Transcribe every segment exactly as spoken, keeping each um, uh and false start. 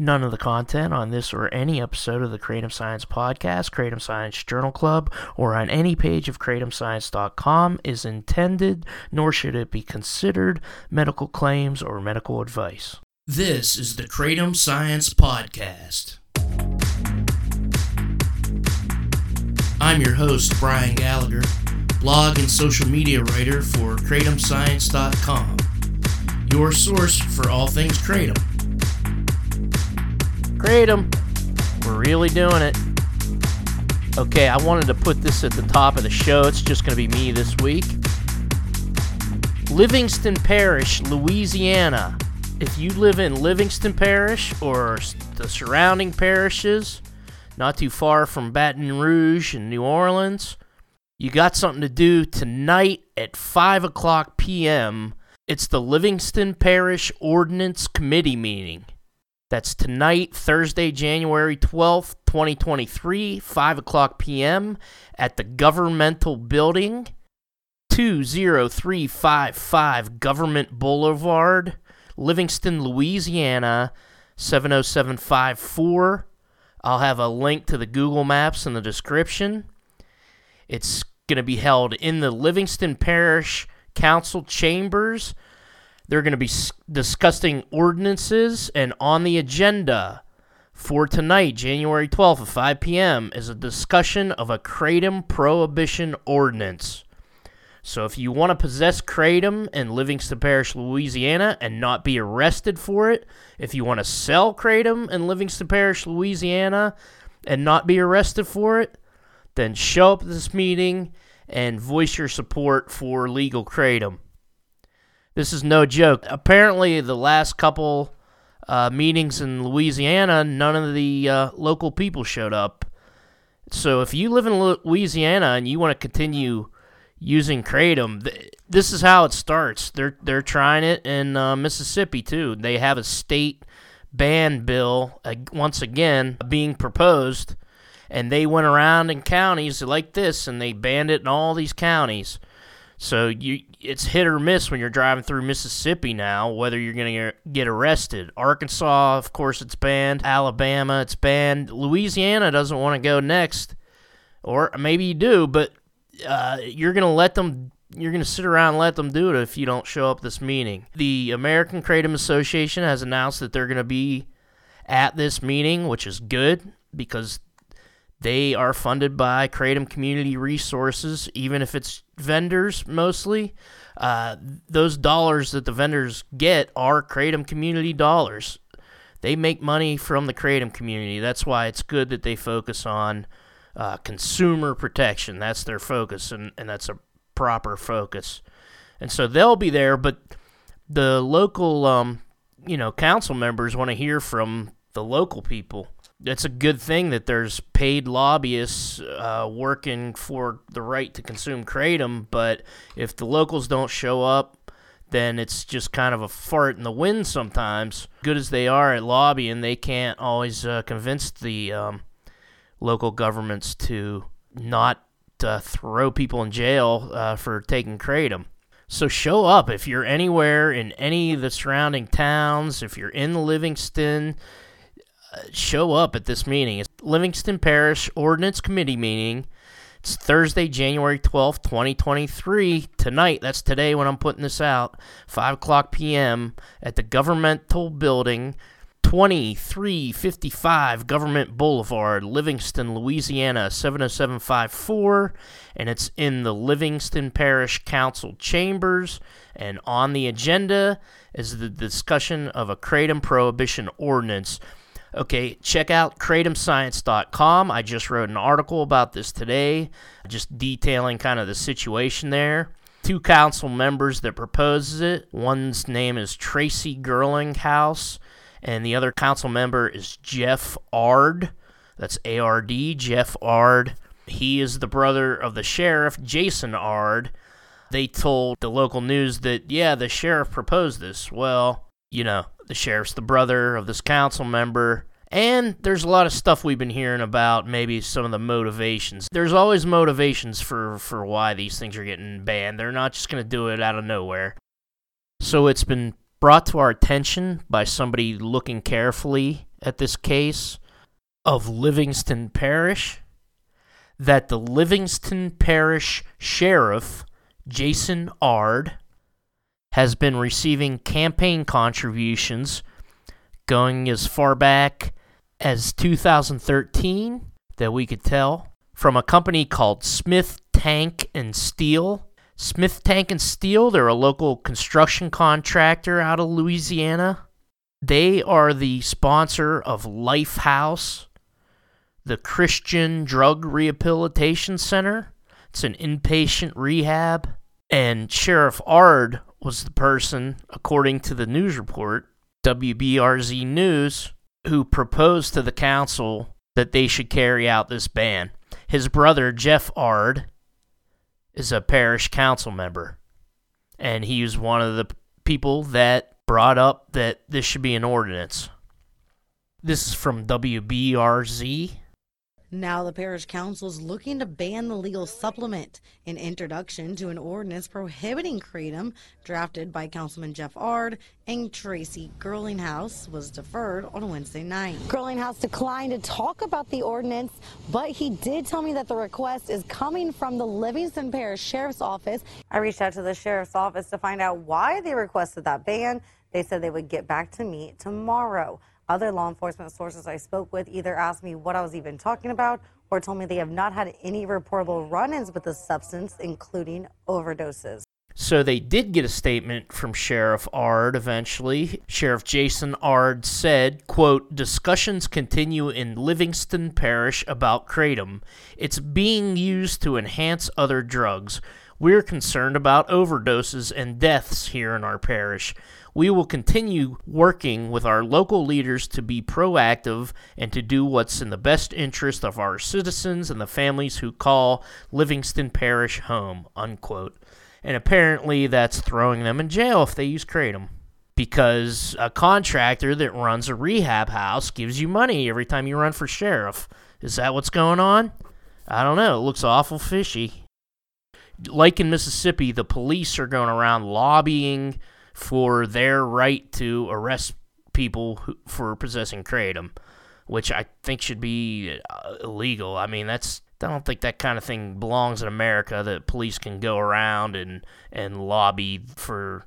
None of the content on this or any episode of the Kratom Science Podcast, Kratom Science Journal Club, or on any page of Kratom Science dot com is intended, nor should it be considered, medical claims or medical advice. This is the Kratom Science Podcast. I'm your host, Brian Gallagher, blog and social media writer for Kratom Science dot com, your source for all things Kratom. Kratom. We're really doing it. Okay, I wanted to put this at the top of the show. It's just going to be me this week. Livingston Parish, Louisiana. If you live in Livingston Parish or the surrounding parishes, not too far from Baton Rouge and New Orleans, you got something to do tonight at five o'clock p.m. It's the Livingston Parish Ordinance Committee meeting. That's tonight, Thursday, January twelfth, twenty twenty-three, five o'clock p.m. at the Governmental Building, two oh three five five Government Boulevard, Livingston, Louisiana, seven oh seven five four. I'll have a link to the Google Maps in the description. It's going to be held in the Livingston Parish Council Chambers. They're going to be discussing ordinances, and on the agenda for tonight, January twelfth at five p.m., is a discussion of a Kratom Prohibition Ordinance. So if you want to possess Kratom in Livingston Parish, Louisiana, and not be arrested for it, if you want to sell Kratom in Livingston Parish, Louisiana, and not be arrested for it, then show up at this meeting and voice your support for legal Kratom. This is no joke. Apparently, the last couple uh, meetings in Louisiana, none of the uh, local people showed up. So if you live in Louisiana and you want to continue using Kratom, th- this is how it starts. They're they're trying it in uh, Mississippi, too. They have a state ban bill, uh, once again, being proposed. And they went around in counties like this, and they banned it in all these counties. So you, it's hit or miss when you're driving through Mississippi now, whether you're going to get arrested. Arkansas, of course, it's banned. Alabama, it's banned. Louisiana doesn't want to go next, or maybe you do, but uh, you're going to let them. You're going to sit around and let them do it if you don't show up this meeting. The American Kratom Association has announced that they're going to be at this meeting, which is good because they are funded by Kratom Community Resources, even if it's vendors mostly. Uh, those dollars that the vendors get are Kratom Community dollars. They make money from the Kratom community. That's why it's good that they focus on uh, consumer protection. That's their focus, and, and that's a proper focus. And so they'll be there, but the local um, you know, council members want to hear from the local people. It's a good thing that there's paid lobbyists uh, working for the right to consume Kratom, but if the locals don't show up, then it's just kind of a fart in the wind sometimes. Good as they are at lobbying, they can't always uh, convince the um, local governments to not uh, throw people in jail uh, for taking Kratom. So show up if you're anywhere in any of the surrounding towns, if you're in Livingston. Show up at this meeting. It's Livingston Parish Ordinance Committee meeting. It's Thursday, January twelfth, twenty twenty-three. Tonight, that's today when I'm putting this out, five o'clock p.m. at the Governmental Building, twenty-three fifty-five Government Boulevard, Livingston, Louisiana, seven oh seven five four. And it's in the Livingston Parish Council Chambers. And on the agenda is the discussion of a Kratom Prohibition Ordinance. Okay, check out Kratom Science dot com. I just wrote an article about this today, just detailing kind of the situation there. Two council members that proposes it. One's name is Tracy Gerlinghouse, and the other council member is Jeff Ard. That's A R D, Jeff Ard. He is the brother of the sheriff, Jason Ard. They told the local news that, yeah, the sheriff proposed this. Well, you know, the sheriff's the brother of this council member, and there's a lot of stuff we've been hearing about, maybe some of the motivations. There's always motivations for, for why these things are getting banned. They're not just going to do it out of nowhere. So it's been brought to our attention by somebody looking carefully at this case of Livingston Parish that the Livingston Parish Sheriff, Jason Ard, has been receiving campaign contributions going as far back as two thousand thirteen, that we could tell, from a company called Smith Tank and Steel. Smith Tank and Steel, they're a local construction contractor out of Louisiana. They are the sponsor of Lifehouse, the Christian Drug Rehabilitation Center. It's an inpatient rehab. And Sheriff Ard was the person, according to the news report, W B R Z News, who proposed to the council that they should carry out this ban. His brother, Jeff Ard, is a parish council member, and he was one of the people that brought up that this should be an ordinance. This is from W B R Z. Now the parish council is looking to ban the legal supplement. An introduction to an ordinance prohibiting kratom, drafted by Councilman Jeff Ard and Tracy Gerlinghouse, was deferred on Wednesday night. Gerlinghouse declined to talk about the ordinance, but he did tell me that the request is coming from the Livingston Parish Sheriff's Office. I reached out to the Sheriff's Office to find out why they requested that ban. They said they would get back to me tomorrow. Other law enforcement sources I spoke with either asked me what I was even talking about or told me they have not had any reportable run-ins with the substance, including overdoses. So they did get a statement from Sheriff Ard eventually. Sheriff Jason Ard said, quote, "Discussions continue in Livingston Parish about kratom. It's being used to enhance other drugs. We're concerned about overdoses and deaths here in our parish. We will continue working with our local leaders to be proactive and to do what's in the best interest of our citizens and the families who call Livingston Parish home," unquote. And apparently that's throwing them in jail if they use kratom, because a contractor that runs a rehab house gives you money every time you run for sheriff. Is that what's going on? I don't know. It looks awful fishy. Like in Mississippi, the police are going around lobbying for their right to arrest people who, for possessing kratom, which I think should be uh, illegal. I mean, that's I don't think that kind of thing belongs in America, that police can go around and, and lobby for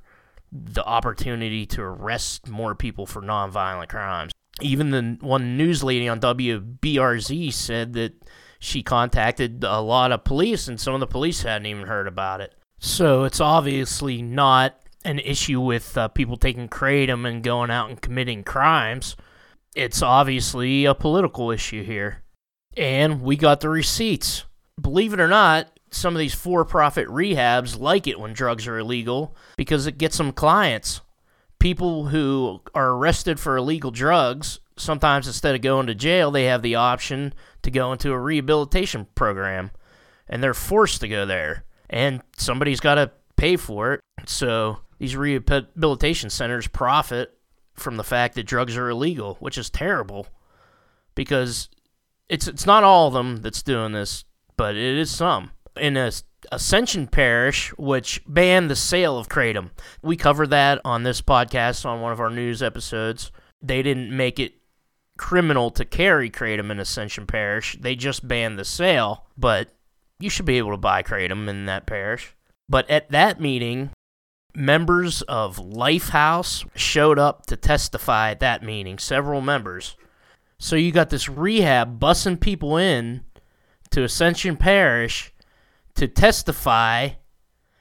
the opportunity to arrest more people for nonviolent crimes. Even the one news lady on W B R Z said that she contacted a lot of police, and some of the police hadn't even heard about it. So it's obviously not an issue with uh, people taking kratom and going out and committing crimes. It's obviously a political issue here. And we got the receipts. Believe it or not, some of these for-profit rehabs like it when drugs are illegal because it gets them clients. People who are arrested for illegal drugs, sometimes instead of going to jail, they have the option to go into a rehabilitation program, and they're forced to go there. And somebody's got to pay for it, so these rehabilitation centers profit from the fact that drugs are illegal, which is terrible, because it's it's not all of them that's doing this, but it is some. In a, Ascension Parish, which banned the sale of kratom, we covered that on this podcast on one of our news episodes. They didn't make it criminal to carry kratom in Ascension Parish. They just banned the sale, but you should be able to buy kratom in that parish. But at that meeting, members of Lifehouse showed up to testify at that meeting, several members. So you got this rehab bussing people in to Ascension Parish to testify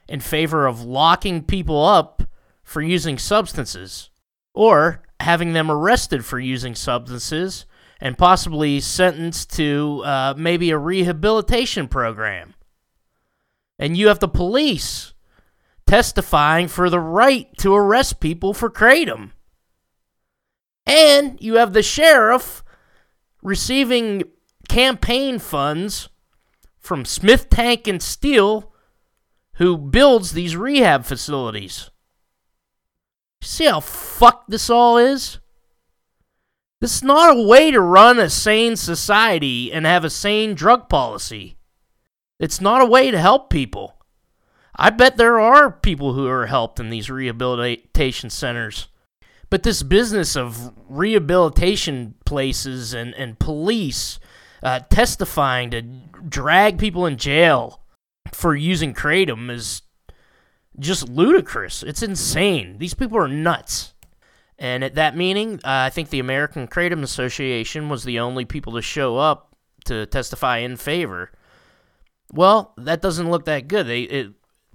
in favor of locking people up for using substances or having them arrested for using substances and possibly sentenced to uh, maybe a rehabilitation program. And you have the police testifying for the right to arrest people for kratom. And you have the sheriff receiving campaign funds from Smith Tank and Steel, who builds these rehab facilities. See how fucked this all is? This is not a way to run a sane society and have a sane drug policy. It's not a way to help people. I bet there are people who are helped in these rehabilitation centers. But this business of rehabilitation places and, and police uh, testifying to drag people in jail for using Kratom is just ludicrous. It's insane. These people are nuts. And at that meeting, uh, I think the American Kratom Association was the only people to show up to testify in favor. Well, that doesn't look that good. They, it,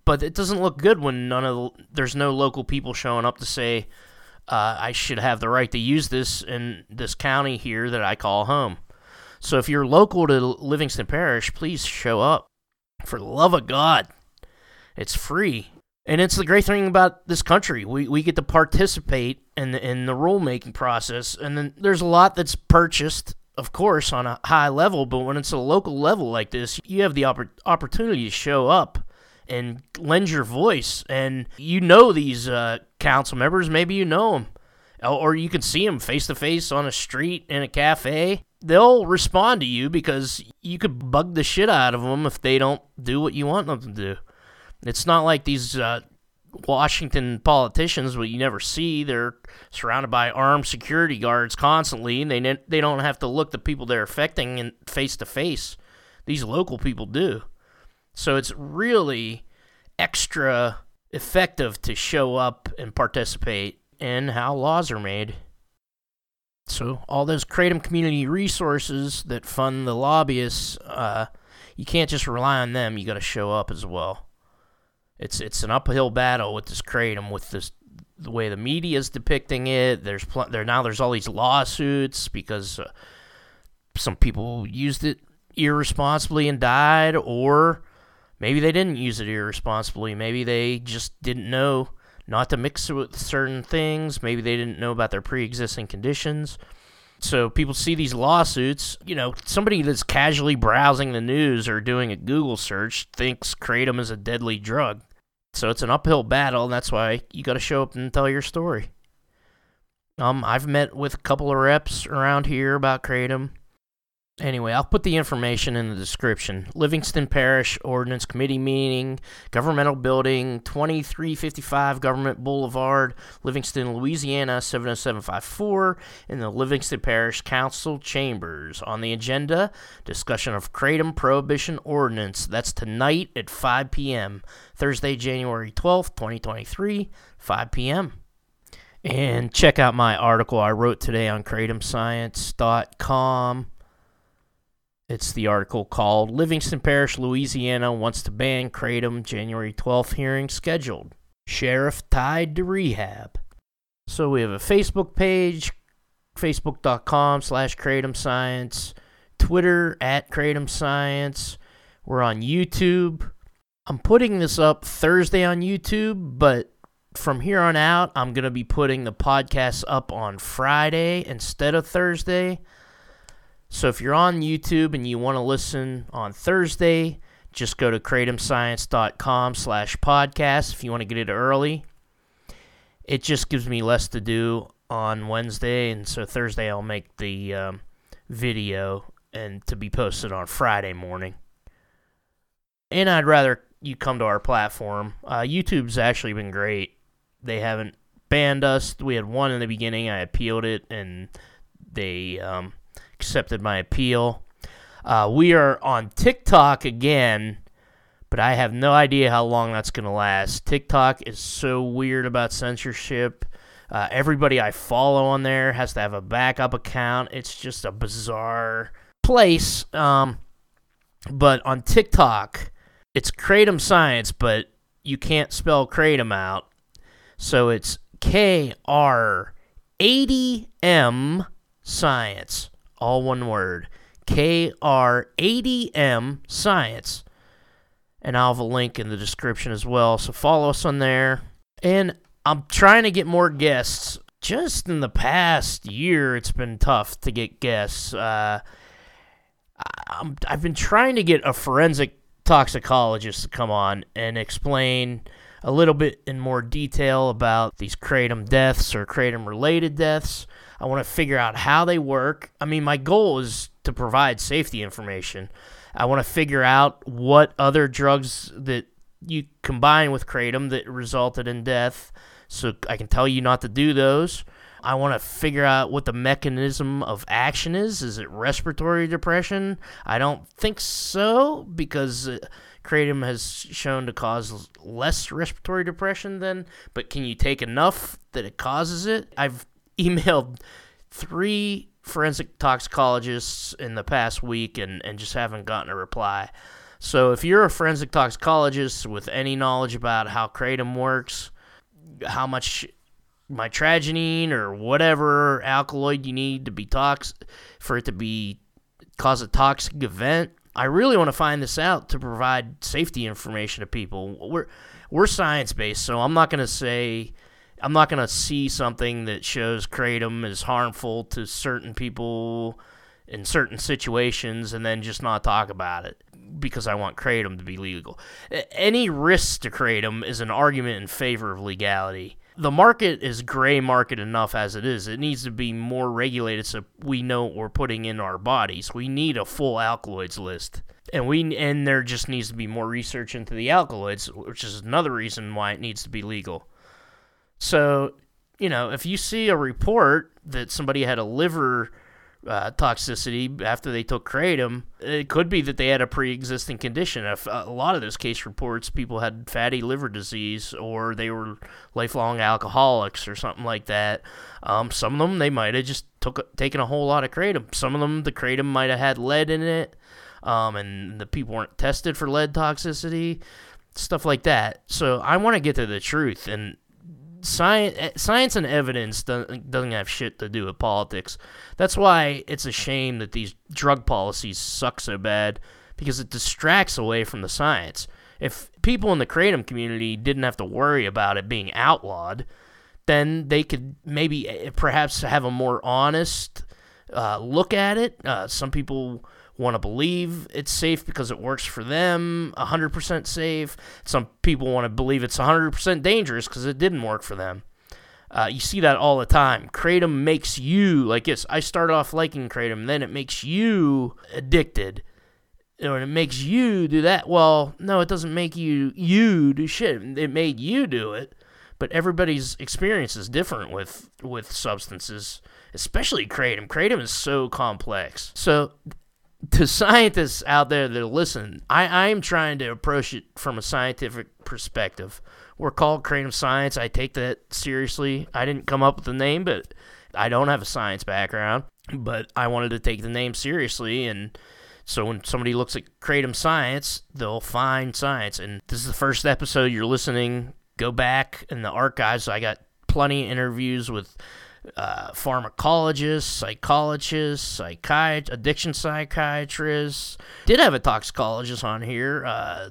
but it doesn't look good when none of the, there's no local people showing up to say, uh, I should have the right to use this in this county here that I call home. So if you're local to Livingston Parish, please show up. For the love of God. It's free. And it's the great thing about this country. We we get to participate in the, in the rulemaking process. And then there's a lot that's purchased, of course, on a high level. But when it's a local level like this, you have the oppor- opportunity to show up and lend your voice. And you know these uh, council members. Maybe you know them. Or you can see them face-to-face on a street in a cafe. They'll respond to you because you could bug the shit out of them if they don't do what you want them to do. It's not like these uh, Washington politicians what you never see. They're surrounded by armed security guards constantly, and they ne- they don't have to look the people they're affecting in face-to-face. These local people do. So it's really extra effective to show up and participate in how laws are made. So all those Kratom community resources that fund the lobbyists, uh, you can't just rely on them. You got to show up as well. It's it's an uphill battle with this Kratom, with this the way the media is depicting it. There's pl- there now there's all these lawsuits because uh, some people used it irresponsibly and died, or maybe they didn't use it irresponsibly. Maybe they just didn't know not to mix it with certain things. Maybe they didn't know about their pre-existing conditions. So people see these lawsuits. You know, somebody that's casually browsing the news or doing a Google search thinks Kratom is a deadly drug. So it's an uphill battle, and that's why you got to show up and tell your story. Um, I've met with a couple of reps around here about Kratom. Anyway, I'll put the information in the description. Livingston Parish Ordinance Committee meeting, Governmental Building, twenty-three fifty-five Government Boulevard, Livingston, Louisiana, seven oh seven five four, in the Livingston Parish Council Chambers. On the agenda, discussion of Kratom Prohibition Ordinance. That's tonight at five p.m., Thursday, January twelfth, twenty twenty-three, five p.m. And check out my article I wrote today on Kratom Science dot com. It's the article called Livingston Parish, Louisiana Wants to Ban Kratom, January twelfth hearing scheduled. Sheriff tied to rehab. So we have a Facebook page, facebook.com slash Kratom Science, Twitter at Kratom Science. We're on YouTube. I'm putting this up Thursday on YouTube, but from here on out, I'm going to be putting the podcast up on Friday instead of Thursday. So if you're on YouTube and you want to listen on Thursday, just go to KratomScience.com slash podcast if you want to get it early. It just gives me less to do on Wednesday, and so Thursday I'll make the um, video and to be posted on Friday morning. And I'd rather you come to our platform. Uh, YouTube's actually been great. They haven't banned us. We had one in the beginning. I appealed it, and they... Um, accepted my appeal. Uh, we are on TikTok again, but I have no idea how long that's going to last. TikTok is so weird about censorship. Uh, everybody I follow on there has to have a backup account. It's just a bizarre place. Um, but on TikTok, it's Kratom Science, but you can't spell Kratom out. So it's K R eighty M Science. All one word, K R eighty M Science. And I'll have a link in the description as well, so follow us on there. And I'm trying to get more guests. Just in the past year, it's been tough to get guests. Uh, I'm, I've been trying to get a forensic toxicologist to come on and explain a little bit in more detail about these Kratom deaths or Kratom-related deaths. I want to figure out how they work. I mean, my goal is to provide safety information. I want to figure out what other drugs that you combine with Kratom that resulted in death, so I can tell you not to do those. I want to figure out what the mechanism of action is. Is it respiratory depression? I don't think so, because kratom has shown to cause less respiratory depression than, but can you take enough that it causes it? I've emailed three forensic toxicologists in the past week and, and just haven't gotten a reply. So if you're a forensic toxicologist with any knowledge about how kratom works, how much mitragynine or whatever alkaloid you need to be tox for it to be cause a toxic event, I really want to find this out to provide safety information to people. We're we're science-based, so I'm not going to say I'm not going to see something that shows kratom is harmful to certain people in certain situations and then just not talk about it because I want kratom to be legal. Any risk to kratom is an argument in favor of legality. The market is gray market enough as it is. It needs to be more regulated so we know what we're putting in our bodies. We need a full alkaloids list. And we and there just needs to be more research into the alkaloids, which is another reason why it needs to be legal. So, you know, if you see a report that somebody had a liver Uh, toxicity after they took kratom, it could be that they had a pre-existing condition. If a lot of those case reports, people had fatty liver disease or they were lifelong alcoholics or something like that. Um, some of them, they might have just took taken a whole lot of kratom. Some of them, the kratom might have had lead in it, um, and the people weren't tested for lead toxicity, stuff like that. So I want to get to the truth, and Science, science and evidence doesn't have shit to do with politics. That's why it's a shame that these drug policies suck so bad, because it distracts away from the science. If people in the kratom community didn't have to worry about it being outlawed, then they could maybe perhaps have a more honest uh, look at it. Uh, some people want to believe it's safe because it works for them, one hundred percent safe. Some people want to believe it's one hundred percent dangerous because it didn't work for them. Uh, you see that all the time. Kratom makes you, like yes, I started off liking kratom, then it makes you addicted. Or it makes you do that. Well, no, it doesn't make you, you do shit. It made you do it. But everybody's experience is different with, with substances, especially kratom. Kratom is so complex. So to scientists out there that listen, I, I am trying to approach it from a scientific perspective. We're called Kratom Science. I take that seriously. I didn't come up with the name, but I don't have a science background. But I wanted to take the name seriously, and so when somebody looks at Kratom Science, they'll find science. And this is the first episode you're listening. Go back in the archives. I got plenty of interviews with Uh, pharmacologists, psychologists, psychiatrists, addiction psychiatrists. Did have a toxicologist on here, uh,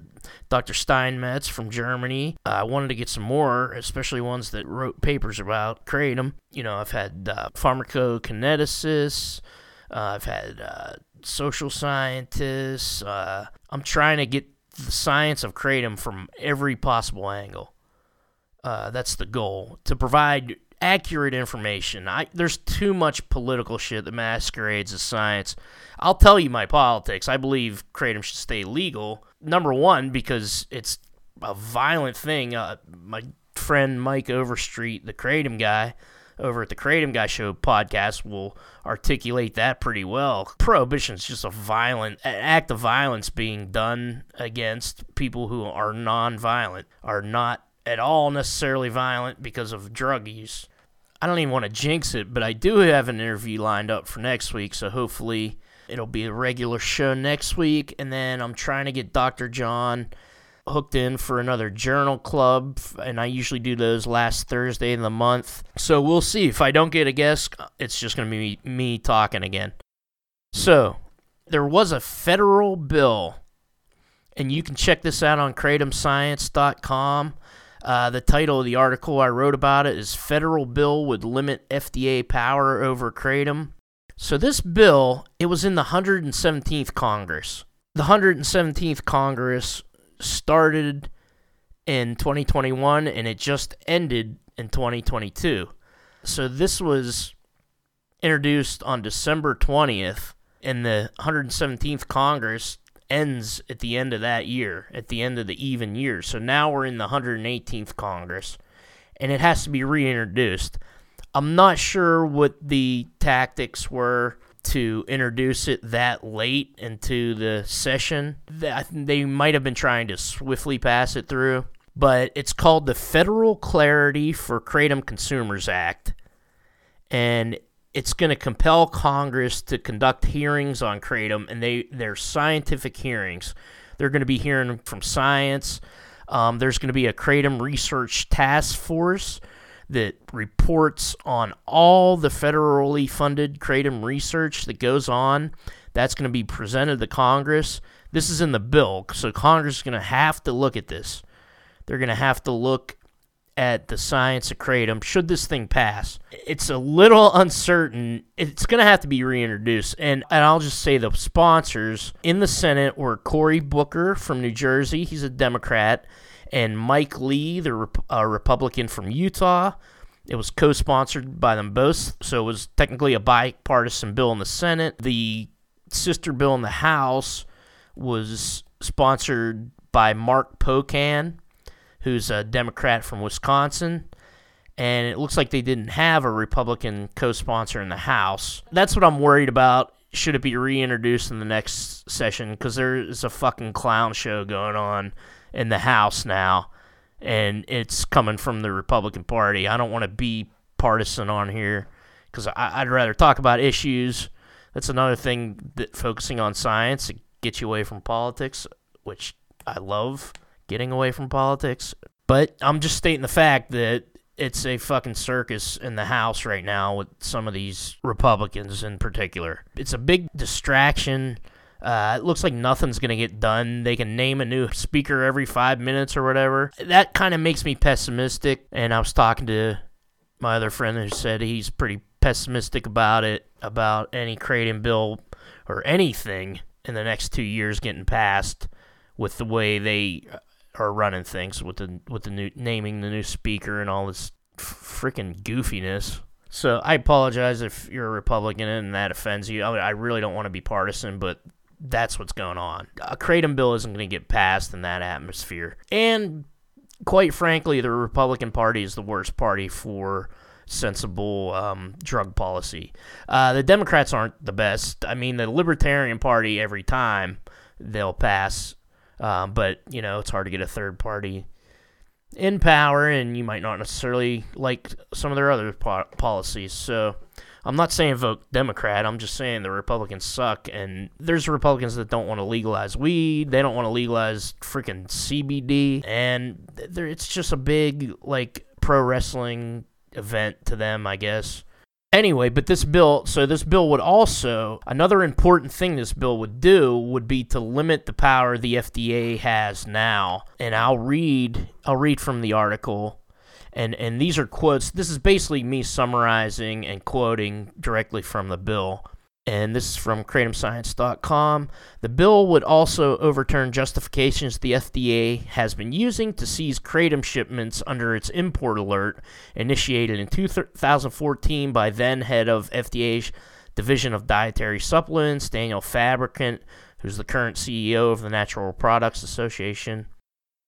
Doctor Steinmetz from Germany. I uh, wanted to get some more, especially ones that wrote papers about kratom. You know, I've had uh, pharmacokineticists, uh, I've had uh, social scientists. Uh, I'm trying to get the science of kratom from every possible angle. Uh, that's the goal, to provide accurate information. I, there's too much political shit that masquerades as science. I'll tell you my politics. I believe kratom should stay legal. Number one, because it's a violent thing. Uh, my friend Mike Overstreet, the Kratom Guy, over at the Kratom Guy Show podcast, will articulate that pretty well. Prohibition is just a violent an act of violence being done against people who are non-violent, are not at all necessarily violent because of drug use. I don't even want to jinx it, but I do have an interview lined up for next week, so hopefully it'll be a regular show next week. And then I'm trying to get Doctor John hooked in for another journal club, and I usually do those last Thursday of the month. So we'll see. If I don't get a guest, it's just going to be me talking again. So there was a federal bill, and you can check this out on Kratom Science dot com. Uh, the title of the article I wrote about it is Federal Bill Would Limit F D A Power Over Kratom. So this bill, it was in the one hundred seventeenth Congress. The one hundred seventeenth Congress started in twenty twenty-one, and it just ended in twenty twenty-two. So this was introduced on December twentieth, and the one hundred seventeenth Congress ends at the end of that year, at the end of the even year. So now we're in the one hundred eighteenth Congress, and it has to be reintroduced. I'm not sure what the tactics were to introduce it that late into the session. They might have been trying to swiftly pass it through. But it's called the Federal Clarity for Kratom Consumers Act. And it's going to compel Congress to conduct hearings on Kratom, and they, they're scientific hearings. They're going to be hearing from science. Um, there's going to be a Kratom Research Task Force that reports on all the federally funded Kratom research that goes on. That's going to be presented to Congress. This is in the bill, so Congress is going to have to look at this. They're going to have to look at the science of Kratom should this thing pass. It's a little uncertain. It's going to have to be reintroduced. And, and I'll just say the sponsors in the Senate were Cory Booker from New Jersey. He's a Democrat. And Mike Lee, the rep- uh, Republican from Utah. It was co-sponsored by them both, so it was technically a bipartisan bill in the Senate. The sister bill in the House was sponsored by Mark Pocan, who's a Democrat from Wisconsin, and it looks like they didn't have a Republican co-sponsor in the House. That's what I'm worried about. Should it be reintroduced in the next session? Because there is a fucking clown show going on in the House now, and it's coming from the Republican Party. I don't want to be partisan on here because I'd rather talk about issues. That's another thing, that focusing on science, it gets you away from politics, which I love. Getting away from politics. But I'm just stating the fact that it's a fucking circus in the House right now with some of these Republicans in particular. It's a big distraction. Uh, it looks like nothing's going to get done. They can name a new speaker every five minutes or whatever. That kind of makes me pessimistic. And I was talking to my other friend who said he's pretty pessimistic about it, about any Kratom bill or anything in the next two years getting passed with the way they are running things with the with the new naming the new speaker and all this freaking goofiness. So I apologize if you're a Republican and that offends you. I, mean, I really don't want to be partisan, but that's what's going on. A Kratom bill isn't going to get passed in that atmosphere. And quite frankly, the Republican Party is the worst party for sensible um, drug policy. Uh, the Democrats aren't the best. I mean, the Libertarian Party, every time they'll pass. Um, but, you know, it's hard to get a third party in power, and you might not necessarily like some of their other po- policies. So I'm not saying vote Democrat. I'm just saying the Republicans suck, and there's Republicans that don't want to legalize weed. They don't want to legalize freaking C B D, and it's just a big, like, pro wrestling event to them, I guess. Anyway, but this bill, so this bill would also, another important thing this bill would do would be to limit the power the F D A has now. And I'll read, I'll read from the article, and, and these are quotes. This is basically me summarizing and quoting directly from the bill. And this is from Kratom Science dot com. The bill would also overturn justifications the F D A has been using to seize Kratom shipments under its import alert, initiated in two thousand fourteen by then-head of F D A's Division of Dietary Supplements, Daniel Fabrikant, who's the current C E O of the Natural Products Association.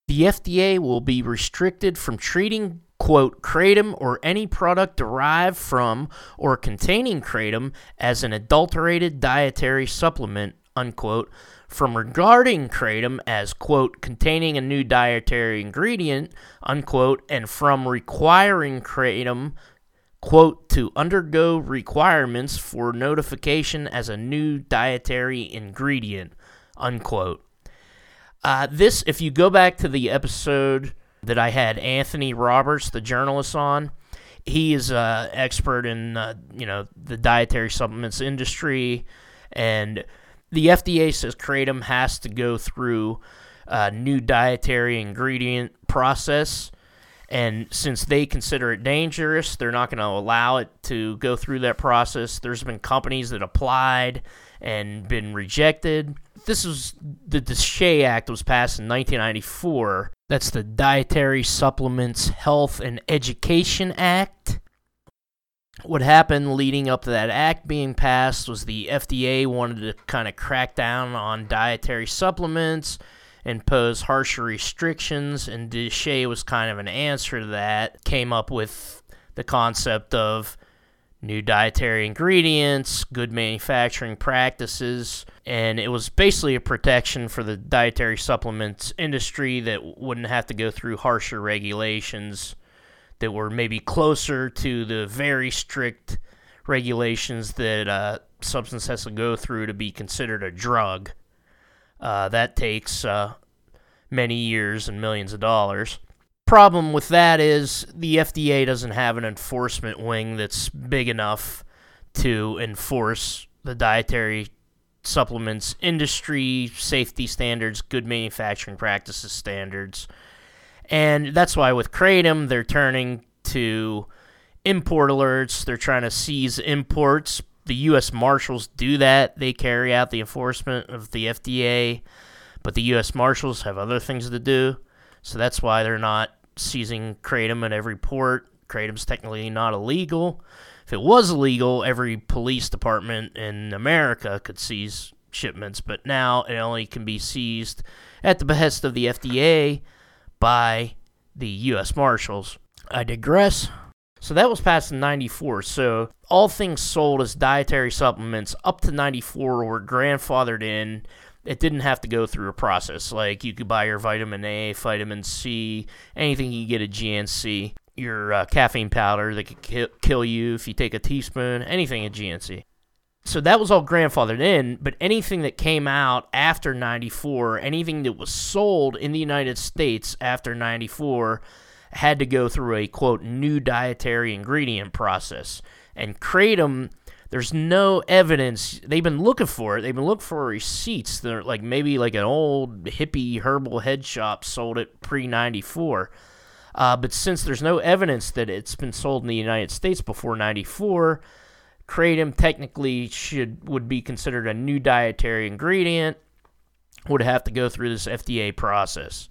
The F D A will be restricted from treating, quote, Kratom or any product derived from or containing Kratom as an adulterated dietary supplement, unquote, from regarding Kratom as, quote, containing a new dietary ingredient, unquote, and from requiring Kratom, quote, to undergo requirements for notification as a new dietary ingredient, unquote. Uh, this, if you go back to the episode that I had Anthony Roberts, the journalist, on. He is an expert in uh, you know the dietary supplements industry, and the F D A says Kratom has to go through a new dietary ingredient process, and since they consider it dangerous, they're not going to allow it to go through that process. There's been companies that applied and been rejected. This was the DSHEA Act was passed in nineteen ninety-four. That's the Dietary Supplements Health and Education Act. What happened leading up to that act being passed was the F D A wanted to kind of crack down on dietary supplements, impose harsher restrictions, and DSHEA was kind of an answer to that. Came up with the concept of new dietary ingredients, good manufacturing practices, and it was basically a protection for the dietary supplements industry that wouldn't have to go through harsher regulations that were maybe closer to the very strict regulations that uh, substance has to go through to be considered a drug. Uh, that takes uh, many years and millions of dollars. Problem with that is the F D A doesn't have an enforcement wing that's big enough to enforce the dietary supplements industry safety standards, good manufacturing practices standards. And that's why with Kratom, they're turning to import alerts. They're trying to seize imports. The U S Marshals do that. They carry out the enforcement of the F D A, but the U S Marshals have other things to do. So that's why they're not seizing Kratom at every port. Kratom's technically not illegal. If it was illegal, every police department in America could seize shipments, but now it only can be seized at the behest of the F D A by the U S Marshals. I digress. So that was passed in ninety-four. So all things sold as dietary supplements up to ninety-four were grandfathered in. It didn't have to go through a process. Like, you could buy your vitamin A, vitamin C, anything you get at G N C, your uh, caffeine powder that could ki- kill you if you take a teaspoon, anything at G N C. So that was all grandfathered in, but anything that came out after ninety-four, anything that was sold in the United States after ninety-four, had to go through a, quote, new dietary ingredient process. And Kratom... There's no evidence. They've been looking for it. They've been looking for receipts. They're like maybe like an old hippie herbal head shop sold it pre ninety-four. Uh, but since there's no evidence that it's been sold in the United States before ninety-four, Kratom technically should would be considered a new dietary ingredient, would have to go through this F D A process.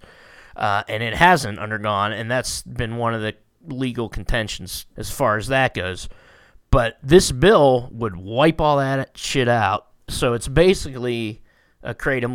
Uh, and it hasn't undergone, and that's been one of the legal contentions as far as that goes. But this bill would wipe all that shit out. So it's basically a Kratom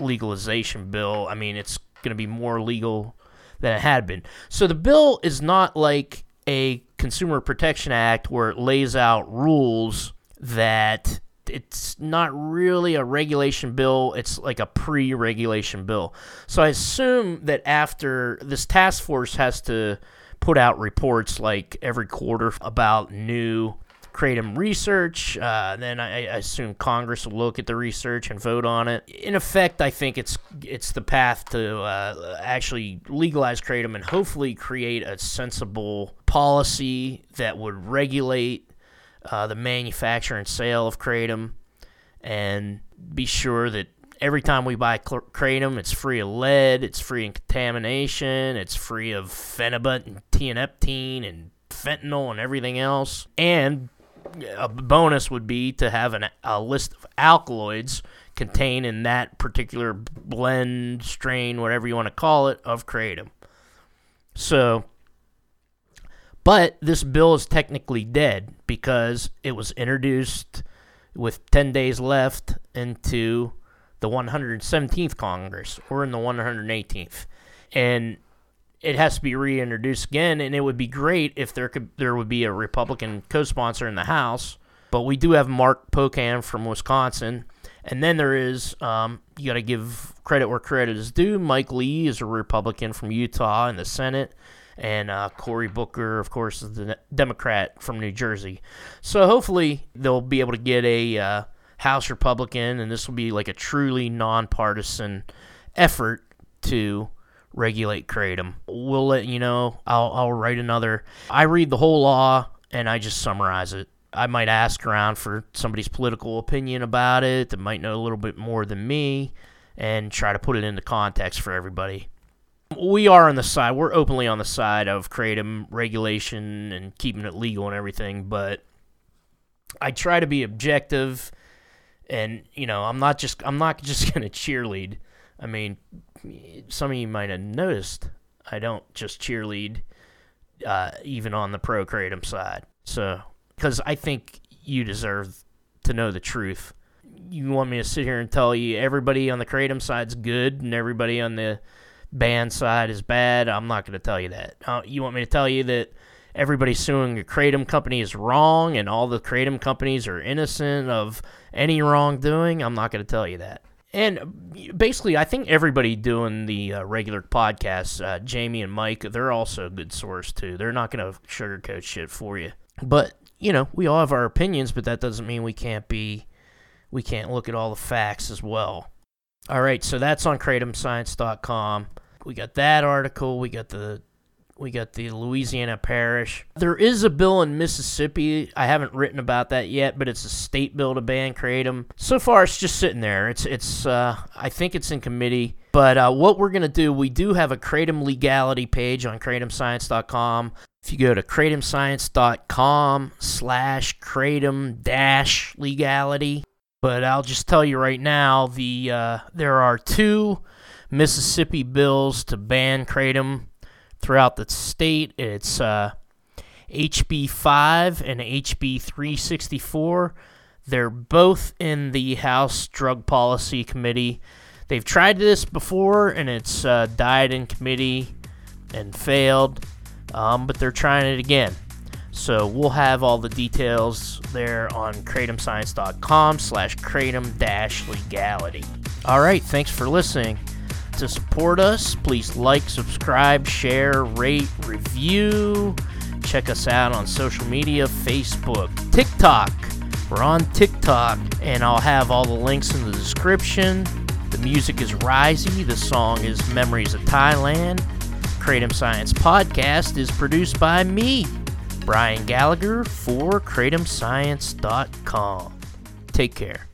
legalization bill. I mean, it's going to be more legal than it had been. So the bill is not like a Consumer Protection Act where it lays out rules that it's not really a regulation bill. It's like a pre-regulation bill. So I assume that after this task force has to put out reports like every quarter about new Kratom research. Uh, then I, I assume Congress will look at the research and vote on it. In effect, I think it's it's the path to uh, actually legalize Kratom and hopefully create a sensible policy that would regulate uh, the manufacture and sale of Kratom and be sure that every time we buy Kratom, it's free of lead, it's free of contamination, it's free of Phenibut and TNEptine and fentanyl and everything else. And a bonus would be to have an, a list of alkaloids contained in that particular blend, strain, whatever you want to call it, of Kratom. So, but this bill is technically dead because it was introduced with ten days left into the one hundred seventeenth Congress, or in the one hundred eighteenth, and it has to be reintroduced again, and it would be great if there could there would be a Republican co-sponsor in the House, but we do have Mark Pocan from Wisconsin, and then there is, um, you got to give credit where credit is due, Mike Lee is a Republican from Utah in the Senate, and uh, Cory Booker, of course, is the Democrat from New Jersey, so hopefully they'll be able to get a... Uh, House Republican, and this will be like a truly nonpartisan effort to regulate Kratom. We'll let you know. I'll, I'll write another. I read the whole law, and I just summarize it. I might ask around for somebody's political opinion about it that might know a little bit more than me and try to put it into context for everybody. We are on the side. We're openly on the side of Kratom regulation and keeping it legal and everything, but I try to be objective. And, you know, I'm not just I'm not just going to cheerlead. I mean, some of you might have noticed I don't just cheerlead uh, even on the pro-Kratom side. So, because I think you deserve to know the truth. You want me to sit here and tell you everybody on the Kratom side's good and everybody on the ban side is bad? I'm not going to tell you that. Uh, you want me to tell you that everybody suing a Kratom company is wrong and all the Kratom companies are innocent of any wrongdoing, I'm not going to tell you that. And basically, I think everybody doing the uh, regular podcasts, uh, Jamie and Mike, they're also a good source, too. They're not going to sugarcoat shit for you. But, you know, we all have our opinions, but that doesn't mean we can't be, we can't look at all the facts as well. All right, so that's on Kratom Science dot com. We got that article. We got the we got the Louisiana Parish. There is a bill in Mississippi. I haven't written about that yet, but it's a state bill to ban Kratom. So far, it's just sitting there. It's it's uh, I think it's in committee. But uh, what we're gonna do, we do have a Kratom legality page on Kratom Science dot com. If you go to Kratom Science dot com slash Kratom dash legality. But I'll just tell you right now, the uh, there are two Mississippi bills to ban Kratom throughout the state. It's uh, H B five and H B three sixty-four. They're both in the House Drug Policy Committee. They've tried this before, and it's uh, died in committee and failed, um, but they're trying it again. So we'll have all the details there on Kratom Science dot com slash Kratom dash legality. All right, thanks for listening. To support us, please like, subscribe, share, rate, review. Check us out on social media, Facebook, TikTok. We're on TikTok, and I'll have all the links in the description. The music is Risey. The song is Memories of Thailand. Kratom Science Podcast is produced by me, Brian Gallagher, for Kratom Science dot com. Take care.